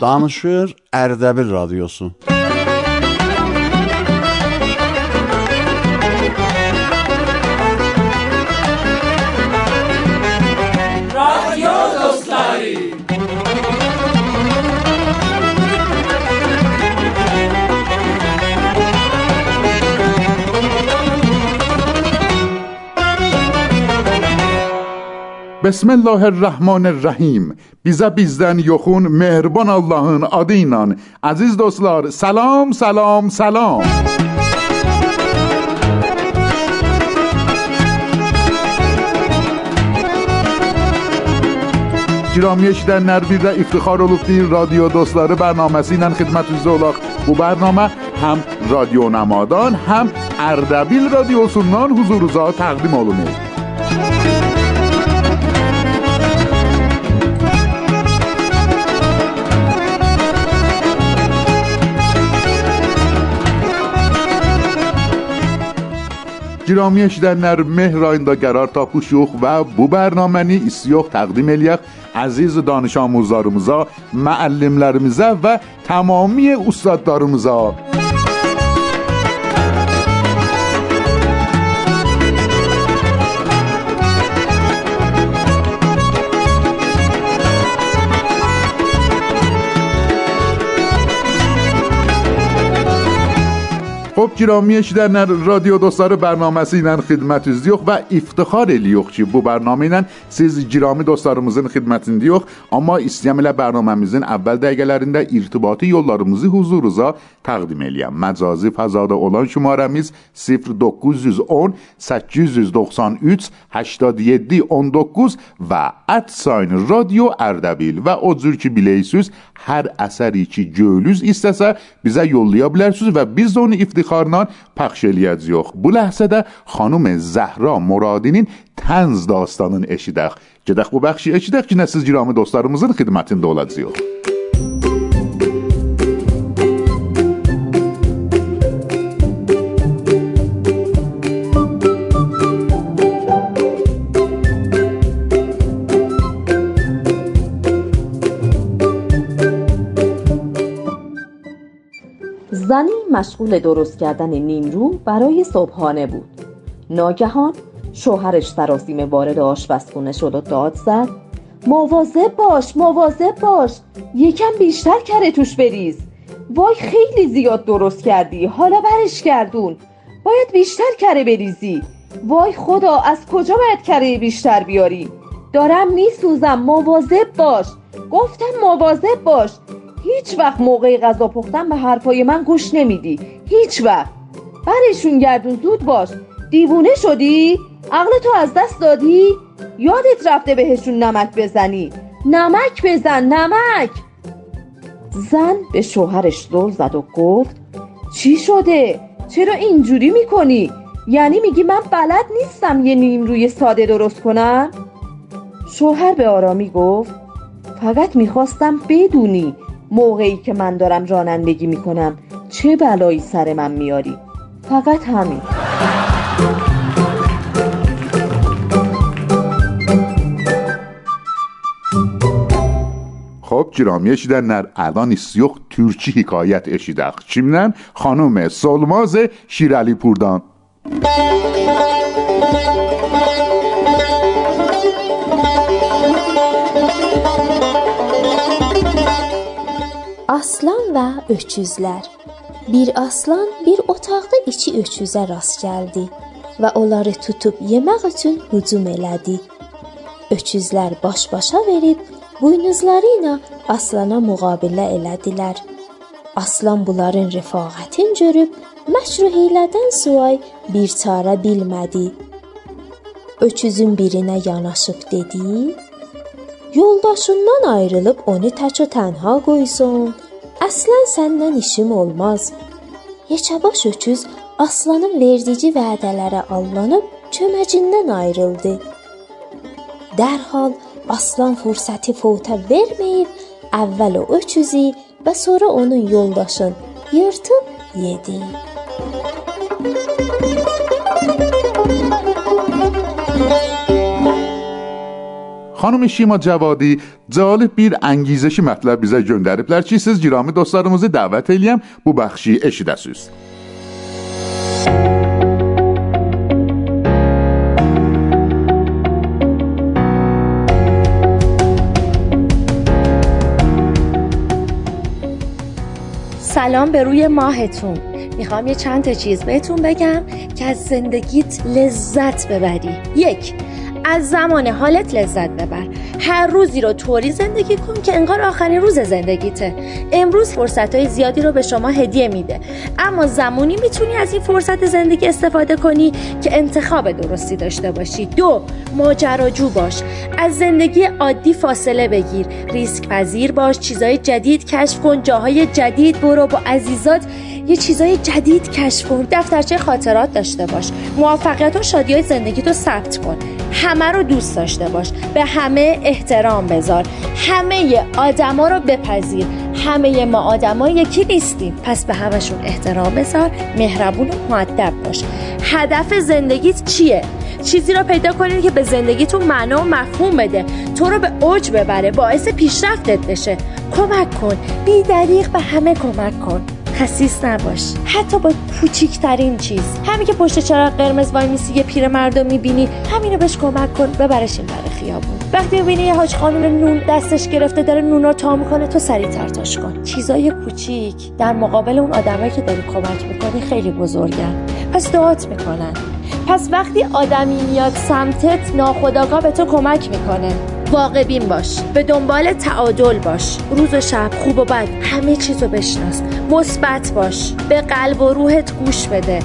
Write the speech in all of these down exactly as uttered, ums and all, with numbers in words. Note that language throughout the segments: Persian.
Danışır Erdebil Radyosu. Radyo Dostları. بسم الله الرحمن الرحیم. Bize bizden yokun mehriban Allah'ın adıyla. Aziz dostlar, selam selam selam. گرامی eşidənlər, bir də iftixar olub deyil Radyo Dostları bərnaməsi ilə xidmətinizdə olaq. Bu bərnamə həm Radyo Namadan, həm Ərdəbil Radyosundan huzurunuza təqdim olunur. گرامی eşidənlər, mehr ayında qərar tapmışıq və bu bərnaməni istiyok təqdim eləyək عزیز دانش آموزlarımıza, معلمlerimize و تمامی استادlarımıza. خب گرامی eşidənlər, رادیو دوستları برنامه‌سی ilə xidmətinizdə و افتخار edirik ki, bu برنامه ilə siz گرامی dostlarımızın xidmətindəyik. Amma istəyəm ilə برنامه‌mizin əvvəl dəqiqələrində irtibati yollarımızı huzurunuza təqdim eləyəm. Məcazi fəzada olan şumarəmiz صفر نه صفر صفر، هشت صفر نه، سəkkiz yüz doxsan üç، هəştad yeddi on doqquz və ədsayn Radyo Ərdəbil və o cür ki biləyisiz, hər əsəri ki göylüz istəsə bizə yollaya bilərsiniz və biz də onu iftixar خارنان پخش الیدیوخ. Bu لحظه خانم زهرا مرادینین طنز داستانını eşidək. Gedək bu bəxşi eşidək ki, siz giraمی dostlarımızın xidmətində olacağıq. زنی مشغول درست کردن نیمرو برای صبحانه بود. ناگهان شوهرش سراسیمه وارد آشپزخونه شد و داد زد: مواظب باش، مواظب باش، یکم بیشتر کره توش بریز. وای خیلی زیاد درست کردی، حالا برش گردون، باید بیشتر کره بریزی. وای خدا، از کجا باید کره بیشتر بیاری؟ دارم میسوزم، مواظب باش. گفتم مواظب باش. هیچ وقت موقع غذا پختن به حرفای من گوش نمیدی، هیچ وقت. برشون گردون، دود باش. دیوونه شدی؟ عقلتو از دست دادی؟ یادت رفته بهشون نمک بزنی؟ نمک بزن، نمک. زن به شوهرش دل زد و گفت: چی شده؟ چرا اینجوری میکنی؟ یعنی میگی من بلد نیستم یه نیمروی ساده درست کنم؟ شوهر به آرامی گفت: فقط میخواستم بدونی موقعی که من دارم رانندگی میکنم چه بلایی سر من میاری، فقط همین. خب گرامی eşidənlər, الان سیخ ترکی حکایت eşidək. Kimdən? خانم سلماز شیرعلی پوردان. Aslan və öküzlər. Bir aslan bir otaqda iki öküzə rast gəldi və onları tutub yemək üçün hücum elədi. Öküzlər baş-başa verib buynuzları ilə aslana müqabilə elədilər. Aslan bunların rifaqətini görüb məkrü hiylədən suay bir çarə bilmədi. Öküzün birinə yanaşıb dedi: "Yoldaşından ayrılıb onu təkcə tənha qoysun. Aslan səndən işim olmaz." Yekəbaş öküz aslanın verdiyi vədələrə aldanıb köməcindən ayrıldı. Dərhal aslan fürsəti fövtə verməyib, əvvəl o öküzü və sonra onun yoldaşını yırtıb yedi. خانم شیما جوادی جالب bir engizeşi mətləb bizə göndəriblər ki, siz giramlı dostlarımızı dəvət eləyəm, bu baxşı eşidəsiniz. سلام به روی ماهتون. میخوام یه چند تا چیز بهتون بگم که از زندگیت لذت ببری. یک، از زمان حالت لذت ببر. هر روزی رو طوری زندگی کن که انگار آخرین روز زندگیته. امروز فرصت‌های زیادی رو به شما هدیه میده، اما زمانی میتونی از این فرصت زندگی استفاده کنی که انتخاب درستی داشته باشی. دو، ماجراجو باش. از زندگی عادی فاصله بگیر، ریسک پذیر باش، چیزای جدید کشف کن، جاهای جدید برو، با عزیزات یه چیزای جدید کشف کن، دفترچه خاطرات داشته باش، موفقیت و شادی‌های زندگیتو ثبت کن، همه رو دوست داشته باش، به همه احترام بذار، همه آدما رو بپذیر، همه ما آدما یکی نیستیم، پس به همشون احترام بذار، مهربون و مؤدب باش. هدف زندگیت چیه؟ چیزی رو پیدا کنین که به زندگیتون معنا و مفهوم بده، تو رو به اوج ببره، باعث پیشرفتت بشه. کمک کن، بی‌دریغ به همه کمک کن، خسیس نباش، حتی با کوچیک‌ترین چیز. همین که پشت چراغ قرمز وای میسی یه پیرمردو میبینی، همین رو بهش کمک کن، ببرش این بره خیابون. وقتی میبینی یه حاج خانم نون دستش گرفته داره نونا تا میکنه، تو سریع ترتاش کن. چیزای کوچیک در مقابل اون آدمایی که داری کمک میکنی خیلی بزرگن، پس دعات میکنن. پس وقتی آدمی میاد سمتت، ناخودآگاه به تو کمک میکنه. واقع بین باش، به دنبال تعادل باش، روز و شب، خوب و بد، همه چیزو بشناس، مثبت باش، به قلب و روحت گوش بده،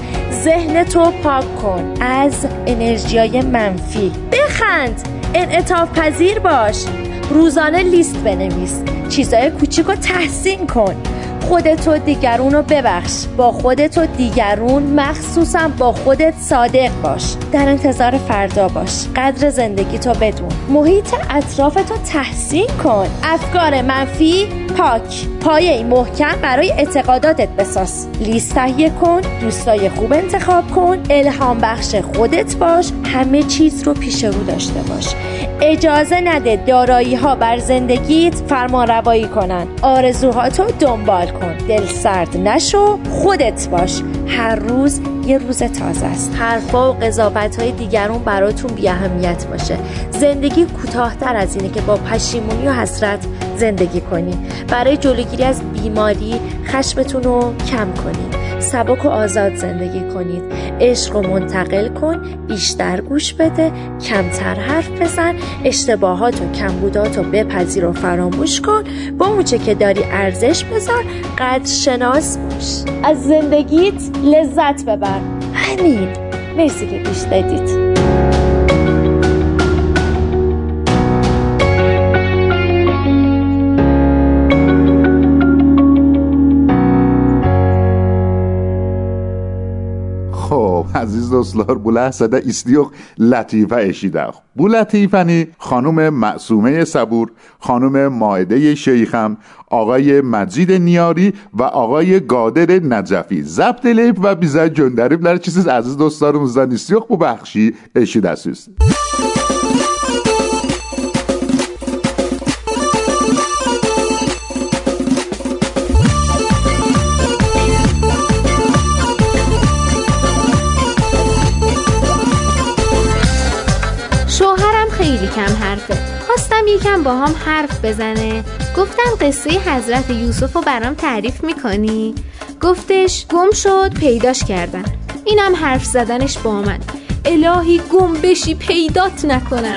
ذهنتو پاک کن از انرژیای منفی، بخند، انعطاف پذیر باش، روزانه لیست بنویس، چیزای کوچیکو تحسین کن، خودت و دیگرون رو ببخش، با خودت و دیگرون مخصوصا با خودت صادق باش، در انتظار فردا باش، قدر زندگیتو بدون، محیط اطرافتو تحسین کن، افکار منفی پاک، پایه‌ای محکم برای اعتقاداتت بساز، لیست تهیه کن، دوستای خوب انتخاب کن، الهام بخش خودت باش، همه چیز رو پیش رو داشته باش، اجازه نده دارایی ها بر زندگیت فرمان روایی کنن، آرزوهاتو دنبال کن، دل سرد نشو، خودت باش، هر روز یه روز تازه است، حرفا و قضاوت های دیگرون براتون بی اهمیت باشه، زندگی کوتاه‌تر از اینه که با پشیمونی و حسرت زندگی کنی. برای جلوگیری از بیماری خشمتون رو کم کنید، سبک و آزاد زندگی کنید، عشق رو منتقل کن، بیشتر گوش بده، کمتر حرف بزن، اشتباهات و کمبودات رو بپذیر و فراموش کن، با اونچه که داری ارزش بذار، قدرشناس باش، از زندگیت لذت ببر. همین. مرسی که گوش دادید. عزیز دوستلار، بو لحظه ایستیوخ لطیفه اشیدخ. بو لطیفنی خانم معصومه صبور، خانم مائده شیخم، آقای مجید نیاری و آقای قادر نجفی ضبط لیب و بیزن گندریب لر چیز عزیز دوستلارموزدن ایستیوخ بو بخشی اشیدسیز. کم حرفه، خواستم یکم با هم حرف بزنه، گفتم قصه حضرت یوسف رو برام تعریف میکنی؟ گفتش گم شد پیداش کردن. اینم حرف زدنش با من، الهی گم بشی پیدات نکنم.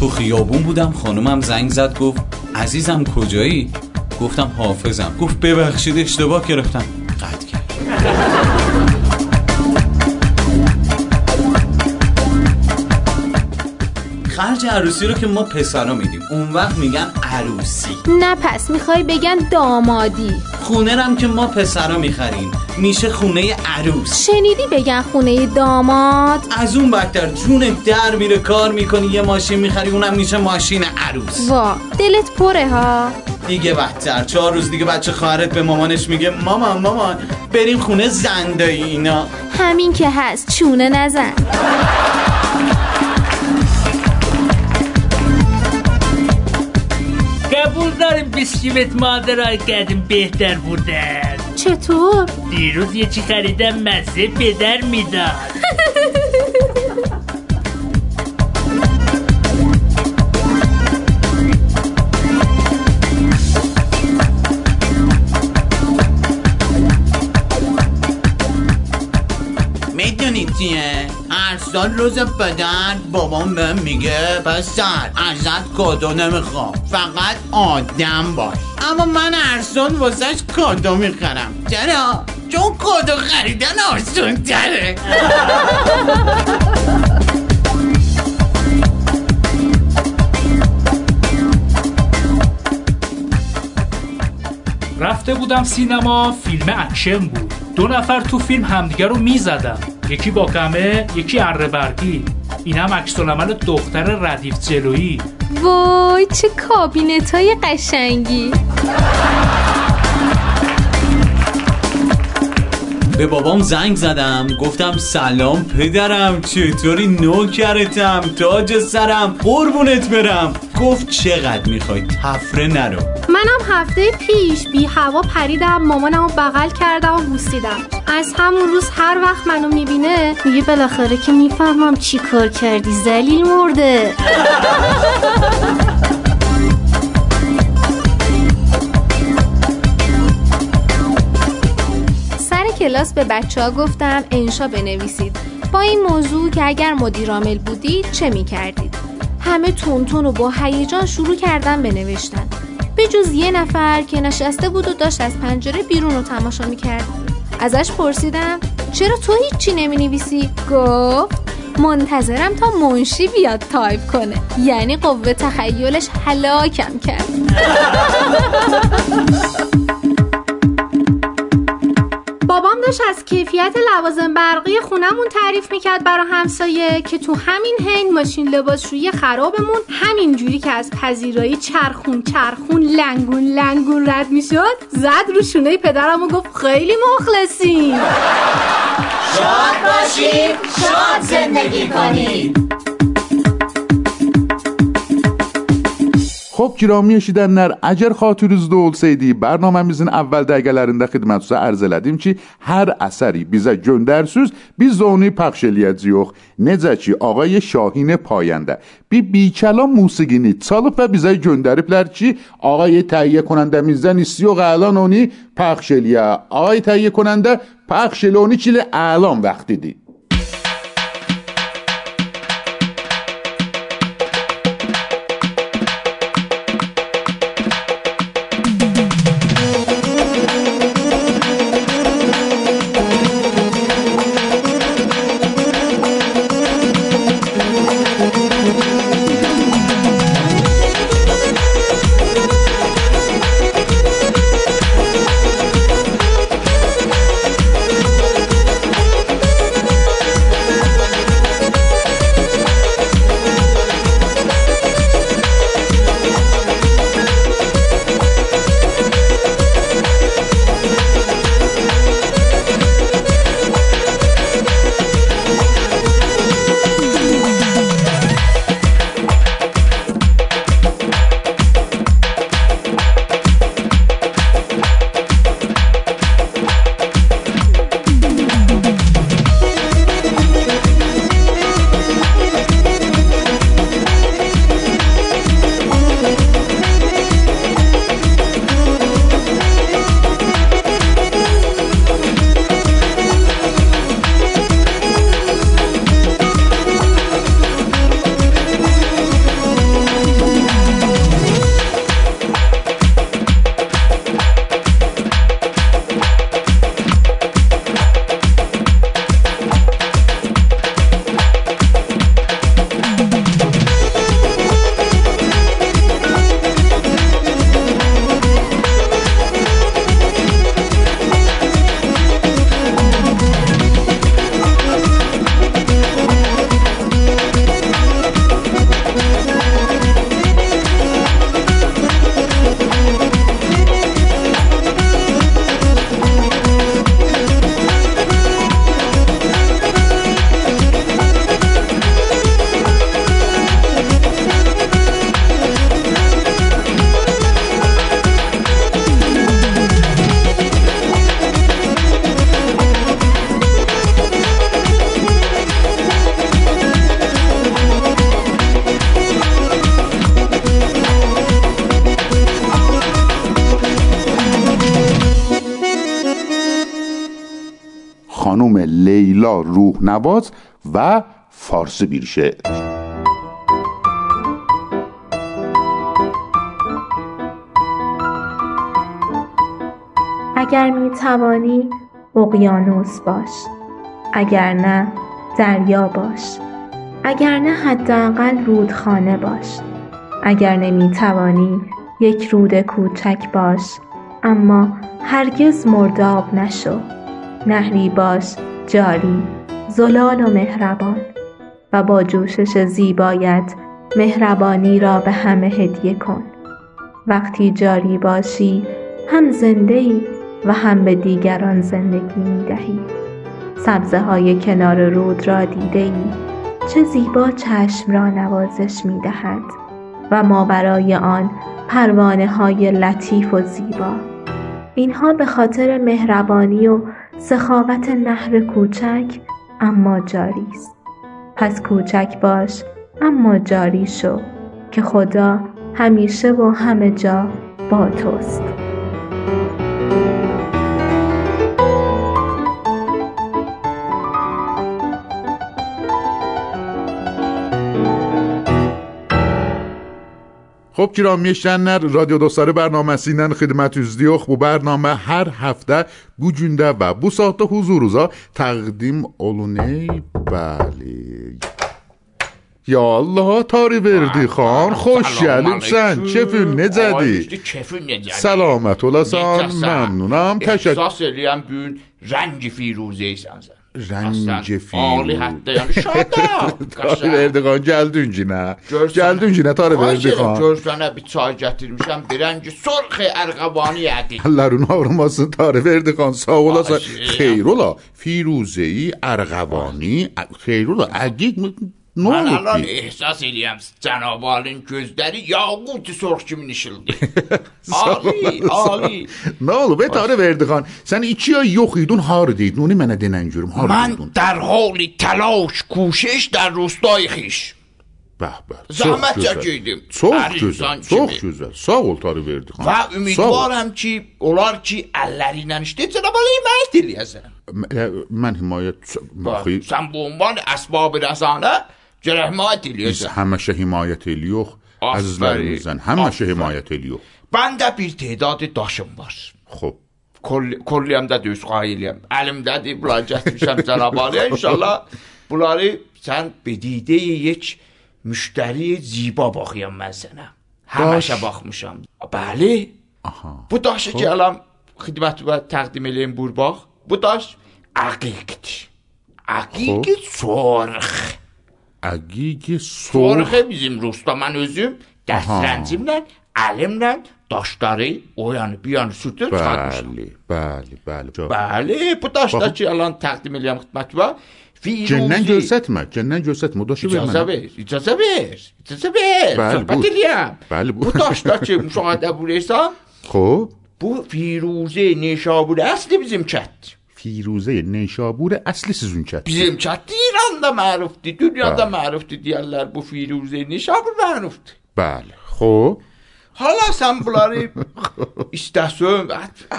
تو خیابون بودم، خانومم زنگ زد، گفت عزیزم کجایی؟ گفتم حافظم. گفت ببخشید اشتباه گرفتم، قطع کرد. خرج عروسی رو که ما پسرا میدیم، اون وقت میگن عروسی، نه پس میخوای بگن دامادی. خونه رم که ما پسرا میخریم میشه خونه عروس. شنیدی بگن خونه داماد؟ از اون بکتر جونت در میره، کار میکنی یه ماشین میخری، اونم میشه ماشین عروس. وا دلت پره ها. دیگه بچه چهار روز دیگه بچه خواهرت به مامانش میگه مامان مامان بریم خونه زندایی اینا. همین که هست چونه نزن. قبول داریم بیسکویت مادرای کردیم بهتر بودن. چطور؟ دیروز یه چی خریدم مزه پدر میداد. میدونید چیه؟ هر سال روز پدر بابام بهم میگه پسر ازت کادو نمیخوام فقط آدم باش. اما من هر سال واسهش کادو میخرم. چرا؟ چون کادو خریدن آسون تره. رفته بودم سینما، فیلم اکشن بود. دو نفر تو فیلم همدیگه رو میزدن، یکی با کمه یکی اره برقی. اینم عکس العمل دختر ردیف جلویی. وای چه کابینتای قشنگی. به بابام زنگ زدم گفتم سلام پدرم چطوری نوکرتم تاج سرم قربونت برم. گفت چقدر میخوای تفره نرو. منم هفته پیش بی هوا پریدم مامانمو بغل کردم و بوسیدم. از همون روز هر وقت منو میبینه میگه بالاخره که میفهمم چی کار کردی ذلیل مرده. کلاس به بچه‌ها گفتم انشا بنویسید با این موضوع که اگر مدیر عامل بودید چه می‌کردید. همه تونتون و با هیجان شروع کردن به نوشتن به جز یه نفر که نشسته بود و داشت از پنجره بیرون رو تماشا می‌کرد. ازش پرسیدم چرا تو هیچی نمی‌نویسی؟ گفت منتظرم تا منشی بیاد تایپ کنه. یعنی قوه تخیلش هلاکم کرد. بابام داشت از کیفیت لوازم برقی خونمون تعریف میکرد برای همسایه که تو همین حین ماشین لباسشویی خرابمون همین جوری که از پذیرایی چرخون چرخون لنگون لنگون رد میشد زد رو شونه پدرم و گفت خیلی مخلصین. شاد باشید، شاد زندگی کنید. خب گرامی شیدنلر اگر خاطرınızda olsaydı برنامemizin əvvəl dəqiqələrində xidmətinizə arz elədim ki, hər əsəri bizə göndərsiz, biz onu pəxş eləyəcəyik. Necə ki, ağay Şahin payəndə bir bikəlam musiqini çalıb və bizə göndəriblər ki, ağay təhiyyə konəndəmizdən istiyoq əlan onu pəxş eləyə. Ağay təhiyyə konəndə pəxş elə onu ki, əlan vaxtıdır. رضا روح‌نواز و فارس بیرشعر. اگر می توانی اقیانوس باش، اگر نه دریا باش، اگر نه حداقل رودخانه باش، اگر نمی توانی یک رود کوچک باش، اما هرگز مرداب نشو، نهری باش جاری، زلال و مهربان و با جوشش زیبایت مهربانی را به همه هدیه کن. وقتی جاری باشی هم زنده‌ای و هم به دیگران زندگی می‌دهی. سبزه‌های کنار رود را دیده‌ای، چه زیبا چشم را نوازش می‌دهد و ما برای آن پروانه‌های لطیف و زیبا. اینها به خاطر مهربانی و سخاوت نهر کوچک اما جاری است. پس کوچک باش اما جاری شو که خدا همیشه و همه جا با توست. خب گرامی شنوندگان رادیو دوستلاری برنامه‌سینن خدمتوزدی و bu برنامه هر هفته bu gündə və bu saatda huzurunuza təqdim olunur. Bəli. Ya Allah, tarif verdi xan, xoş gəlibsən. Kefin necədir? Kefim necədir? Salamət olasan, məmnunam. Təşəkkür. Əsas eləyəm bu gün rəngi firuzəysən sən. رنج فیلی حتی یعنی شادم تاره بردیخان گلدونجینه گلدونجینه تاره بردیخان گرسنه bir çay getirmişəm bir rəngi sorxi ərqabani yədi Allah onu avramasın tare berdixan sağ olasa xeyrola Firuzəyi Ərqabani xeyrola əqiq Mən alan ehsas eləyəm Cənab Alın gözləri yağqutu sorx kimi nişildi. Ali, Ali. Nə olub? Etarə Verdixan. Sən iki ay yox idin, haradaydın? Onu mənə denən görüm. Mən dər holi təlaş, kuşiş dər rustay xiş. Bəh, bəh. Zəhmət çəkirdim. Çox gözəl. Çox gözəl. Sağ ol Tarə Verdixan. Və ümidvaram ki, olar ki, əlləri ilə işdə Cənab Alın məhz eləyəsən. Mən himayət baxı. Sən bu ünvan əsbab rəzanə جرحمات الیوس همشه حمایت الیوخ عزیزلرمizdən همشه حمایت الیوخ بنده bir تعداد daşım var. خب kolliyamda düz qayiliyam. Əlimdədir, müraciət etmişəm Cənab Aliyə. İnşallah bunları sən bedideyi یک müştəri ziba baxıyam mən sənə. Həmişə baxmışam. Bəli. Aha. Bu daşı ki alam xidmətə təqdim eləyim bur bax. Bu daş aqiqdir. Aqiqi sorx. عقیق سرخ بیزیم روستا من özüm دسترنجیملن علملن داشتاری o yani bir yani sürdür çıxartmışam. Bəli, bəli, bəli. Bəli, bu daşda ki alan təqdim eləyəm xidmətə. Cənnən göstərmə, cənnən göstərmə, o daşı ver mənə. İcazə ver, icazə ver. Söhbət eləyəm. Bəli, bu daşda ki müşahidə buyursan. Xoş. Bu Firuzə Neşabur əsli bizim kətdir. Firuzə Neşabur əsli sizin kətdir. Bizim kətdir. İranda mərufdur, dünyada mərufdur deyərlər. Bu Firuzə Neşabur mərufdur. Bəli. Xoş. Hala sən bunları istəsən,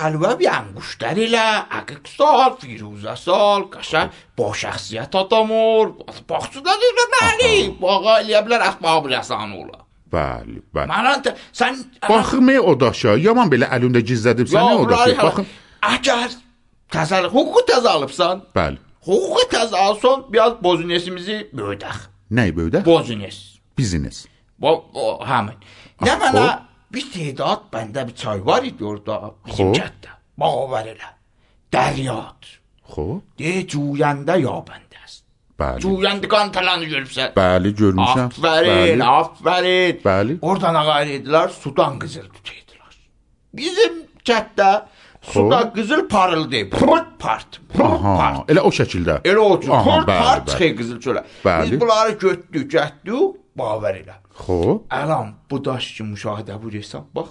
əlvə bir anguşdər elə, əqiq sal, Firuzə sal, qaşaq, با şəxsiyyət adam ol. Baxçıda deyirlər, bəli, bağa eləyə bilər, əsbab rəsan ola. Bəli, bəli. Mənan, sən... Baxmaya o daşa, yaman belə əlimdə gizlədim sənə o daşa. Əgər təzəlib, hüququ təzəlibsən. Bəli. Hukuku tezalson biraz bozunesimizi böyüdək. Nəyi böyüdək? Bozunes. Biznes. Bo, o, həmin. Ne mənə bir tedat bəndə bir çay var idi orada bizim kətdə. Bağavar elə. Dəryadır. Xoş. Deyə cüyəndə ya bəndəsin. Bəli. Cüyəndə qan talanı görübsən. Bəli, görmüşəm. Aferin, aferin. Bəli. Oradan ağayr edilər, sudan qızıl tutaydılar. Bizim kətdə suda qızıl parıldı. Pırt part. Pırt part. Elə o şəkildə. Elə o cür. Pırt part çıxı qızıl çölə. Biz bunları götdük, gətdik, bağver elə. Xoş. Əlam, bu daş ki müşahidə buyursan, bax.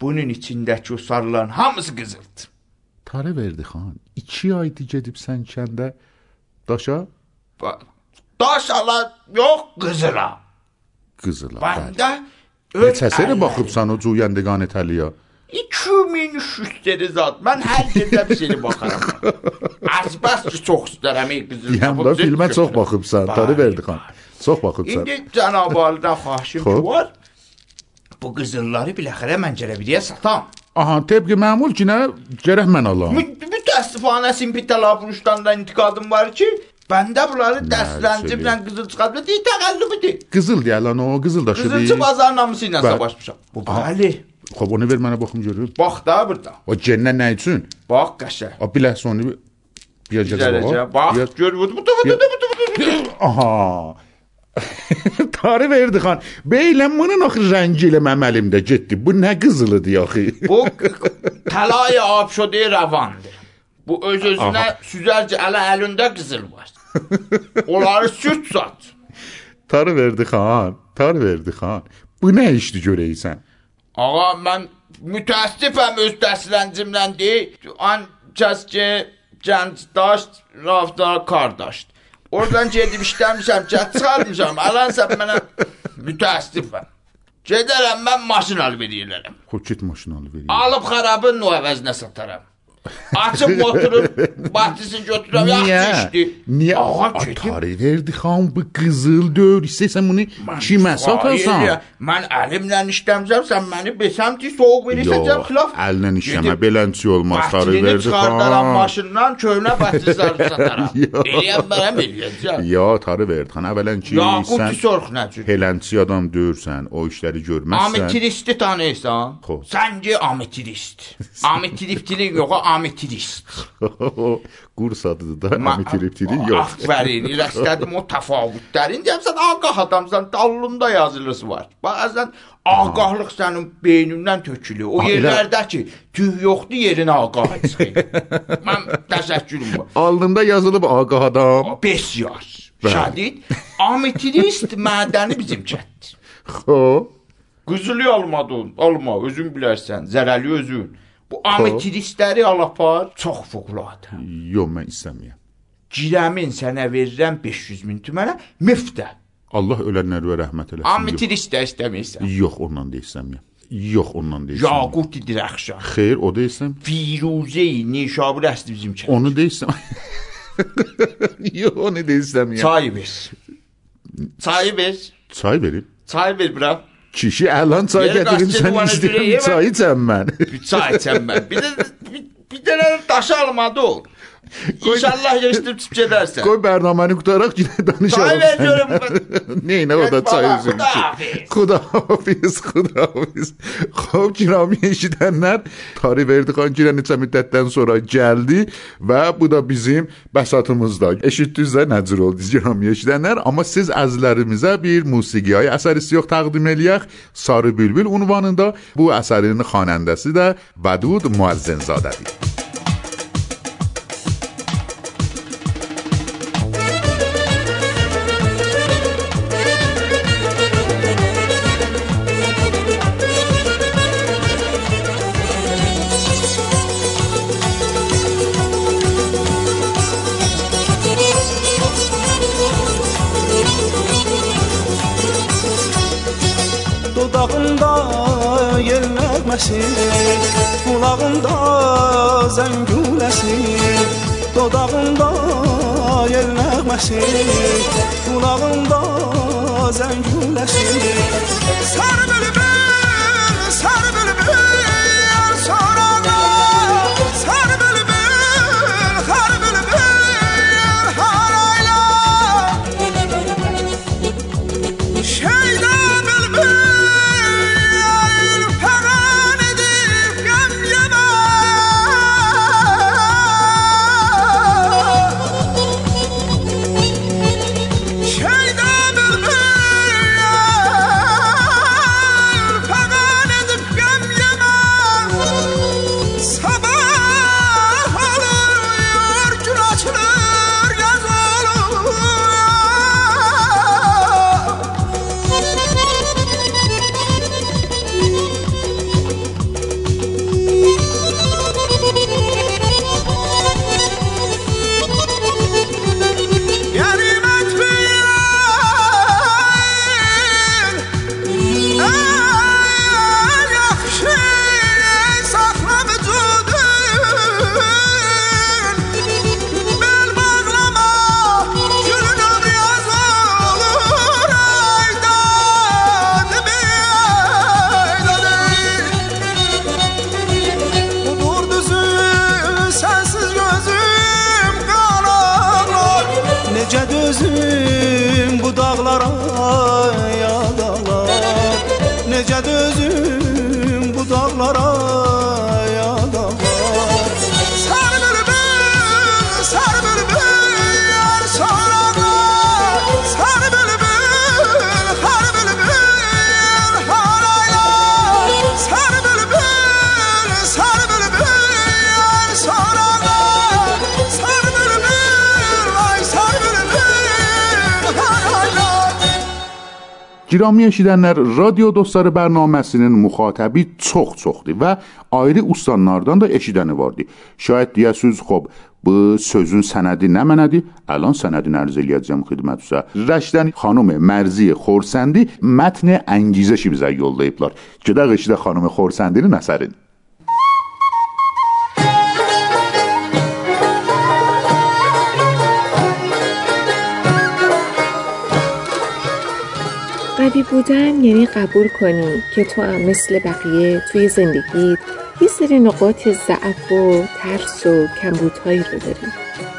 Bunun içindəki o sarıların hamısı qızıldır. Tarə Verdixan, iki aydı gedibsən kəndə daşa? Daş ala, yox, qızıla. Qızıla. Bəndə. Neçəsəri baxıbsan o cüyəndəqan etəliyə? این چومین شوستر زاد من هر دیدم سینه باخرم از بس چوخ دارم یهم با فیلمه چوخ باخوب سن تاره برد خان چوخ باخوب سن این جناب آلدن خواهشیم که بار bu qızılları biləxərə mən cərəbiriyə satam. Aha, təbqi məmul ki, nə cərəh mən alam? Mütəssifanə simpitəlafuruşdanla intiqadım var ki, bəndə bunları dəstləncimlə qızıl çıxadıb, deyil təqəllübüdür. Qızıl deyə lan o, qızıl daşı deyil. Qızılçı bazar namısı ilə savaşmışam. Bu, bəli. Xob, onu ver mənə baxım görürüm. Bax da, burada. O, cənnə nə üçün? Bax, qəşə. O, biləx sonu bir Tarif Erdoğan Beyle bunun axı rəngiyle mənim əlimdə getdi. Bu nə qızılıdır axı? Bu təlay abşodu rəvandır. Bu öz-özünə süzərcə ələ əlində qızıl var. Onları süt sat. Tarif Erdoğan, Tarif Erdoğan. Bu nə işdi görəysən? Ağa mən mütəəssifəm öz dəstləncimlə deyil. An kəs ki gəncdaş, raftar qardaşdır. Oradan gedib işləmişəm, gəl çıxarmışam. Alan sən mənə mütəəssifəm. Gedərəm mən maşın alıb eləyirlərəm. Xo, get maşın alıb eləyirəm. Alıb xarabın o əvəzinə satarəm. Açıb motorun bahçesini götürəm. Niyə? Niyə? Ağa, Tarif Erdoğan bu qızıl dör. İstəyirsən bunu kimə satarsan? Mən əlimlə işləmişəm, sən məni besəm ki, soğuq verirsəcəm xilaf. Yox, əlinlə işləmə, belənçi olmaz Tarif Erdoğan. Batrini çıxardaram maşından, köhnə batri zarı satarəm. Eləyəm bərəm eləyəcəm. Ya Tarif Erdoğan, əvələn ki, sən helənçi adam dörsən, o işləri görməzsən. Amitiristi tanıysan, sən ki Amitirist. Amitiriptilik yoxa Amitirist. Qurs adıdır da, Amitiriptilik yox. Aferin, rəstədim o təfavütlər. İndi həmsən ağqah adamsan, dallında yazılısı var. Bəzən ağqahlıq sənin beynimdən tökülür. O yerlərdə ki, tüh yoxdur yerinə ağqah çıxır. Mən təşəkkürüm var. Alnında yazılıb ağqah adam. Beş yar. Şadid. Amitirist mədəni bizim kətdir. Xoş. Qızılı almadın, alma, özün bilərsən, zərəli özün. Bu ametiristləri alapar, çox fuqladır. Yox, mən istəməyəm. Girəmin sənə verirəm beş yüz min tümənə, müftə. Allah ölənləri və rəhmət eləsin. Ametirist də istəməyəsən. Yox, ondan da istəməyəm. Yox, ondan da istəməyəm. Yaqut idi rəxşan. Xeyr, o da istəməyəm. Firuzey, Nişabur əsli bizim kələk. Onu da istəməyəm. Yox, onu da istəməyəm. Çay ver. Çay ver. Çay verim. Çay ver, bura. Kişi əlan çay gətirin, sən istəyirəm, çay içəm mən. Çay içəm mən. Bir dənə daşı almadı ol. İnşallah geçtirib çıxıb gedərsən. Qoy bərnaməni qutaraq gidə danışalım. Çay ver görüm. Neynə o da çay üzüm ki. Xudahafiz, xudahafiz. Xoş kiramı eşidənlər Tarif Erdoğan girə neçə müddətdən sonra gəldi və bu da bizim bəsatımızda. Eşitdinizsə nəcür oldu kiramı eşidənlər. Amma siz əzlərimizə bir musiqiyə əsərisi yox təqdim eləyək. Sarı Bülbül unvanında bu əsərin xanəndəsi də Vədud Muazzinzadədir. Qulağımda zəngüləsi Dodağımda yel nəğməsi Qulağımda zəngüləsi Sarı bülbül, sarı bülbül Yar sorana Sarı bülbül, xar bülbül Yar harayla Şeyda bülbül گیرامی اشیدنلر رادیو دوستلاری برنامه‌سینین مخاطبی çox çoxdur və ayrı ustanlardan da eşidəni vardı. Şayət deyəsiniz, xob, bu sözün sənədi nə mənədir? Alan sənədini ərz eləyəcəm xidmətinizə. Rəşdən xanım Mərzi Xorsəndi mətn əngizəşi bizə yollayıblar. Gedək eşidə xanım Xorsəndinin əsərini. قوی بودن یعنی قبول کنی که تو هم مثل بقیه توی زندگیت یه سری نقاط ضعف و ترس و کمبودهایی رو داری.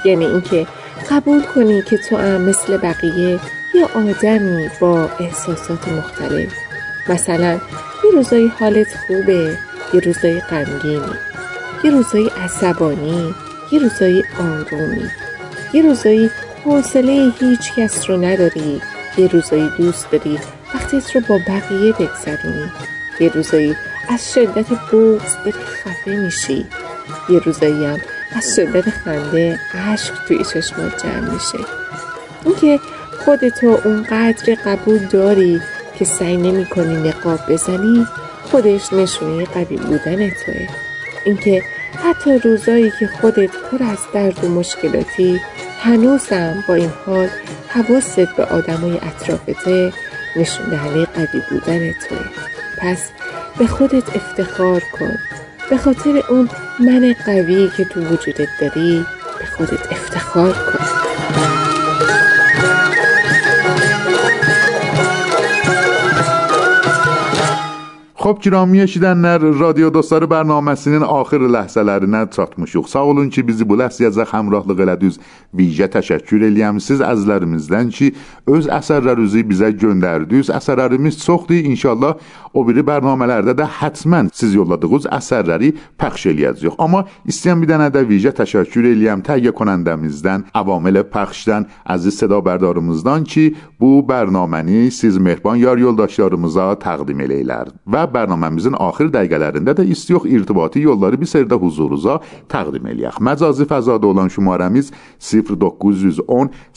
یعنی اینکه قبول کنی که تو هم مثل بقیه یه آدمی با احساسات مختلف. مثلا یه روزای حالت خوبه، یه روزای غمگینی، یه روزای عصبانی، یه روزای آرومی، یه روزای حوصله هیچ کس رو نداری، یه روزایی دوست داری وقتیت رو با بقیه بگذرونی، یه روزایی از شدت بغض داری خفه میشی، یه روزایی هم از شدت خنده اشک توی چشمات جمع میشه. این که خودتو اونقدر قبول داری که سعی نمی کنی نقاب بزنی، خودش نشونه قوی بودن توه. این که حتی روزایی که خودت پر از درد و مشکلاتی، هنوزم با این حال حواست به آدمای اطرافته، نشون دهنده قوی بودن توه. پس به خودت افتخار کن. به خاطر اون من قوی که تو وجودت داری، به خودت افتخار کن. خب گرامی eşidənlər, رادیو دوستلاری برنامه‌sinin آخر لحظələrinə çatmışıq. Sağ olun ki, bizi bu ləhsiyəcə həmrahlık elədiniz. Vicə təşəkkür eləyəm siz əzlərimizdən ki, öz əsərlərinizi bizə göndərdiniz. Əsərlərimiz çoxdur. İnşallah o biri برنامه‌lərdə də həttəmən siz yolladığınız əsərləri pəxş eləyəcəyik. Amma istəyən bir dənə də vicə təşəkkür eləyəm təqdim edəndəmizdən, avamil pəxşdən, əziz səda bərdərimizdən ki, bu برنامəni siz mehriban yar yoldaşlarımıza təqdim eləyirlər. Və برنامه‌مizin آخر دقیقه‌lərində də istiyox irtibati yolları bir sərdə huzurunuza təqdim eləyək. Məcazi fəzada olan şumarəmiz صفر نه یک صفر،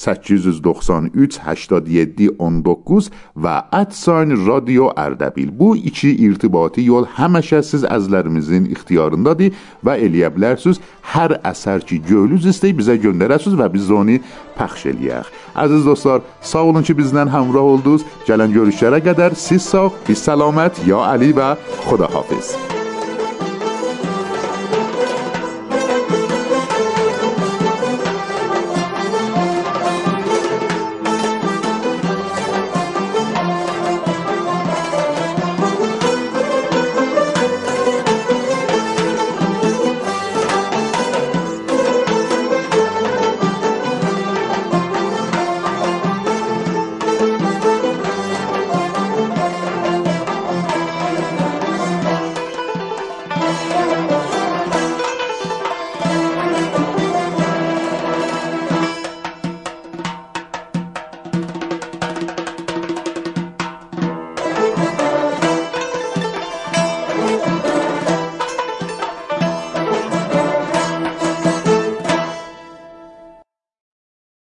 هشت نه سه، هشت هفت یک نه və ادساین رادیو اردبیل. Bu iki irtibati yol həmişə siz əzlərimizin ixtiyarındadır və eləyə bilərsiniz hər əsər ki göylüz istəyib bizə göndərəsiniz və biz onu pəxş eləyək. Əziz dostlar, sağ olun ki bizlə həmrah oldunuz. Gələn görüşlərə qədər siz sağ, biz salamat, ya علی و خداحافظ.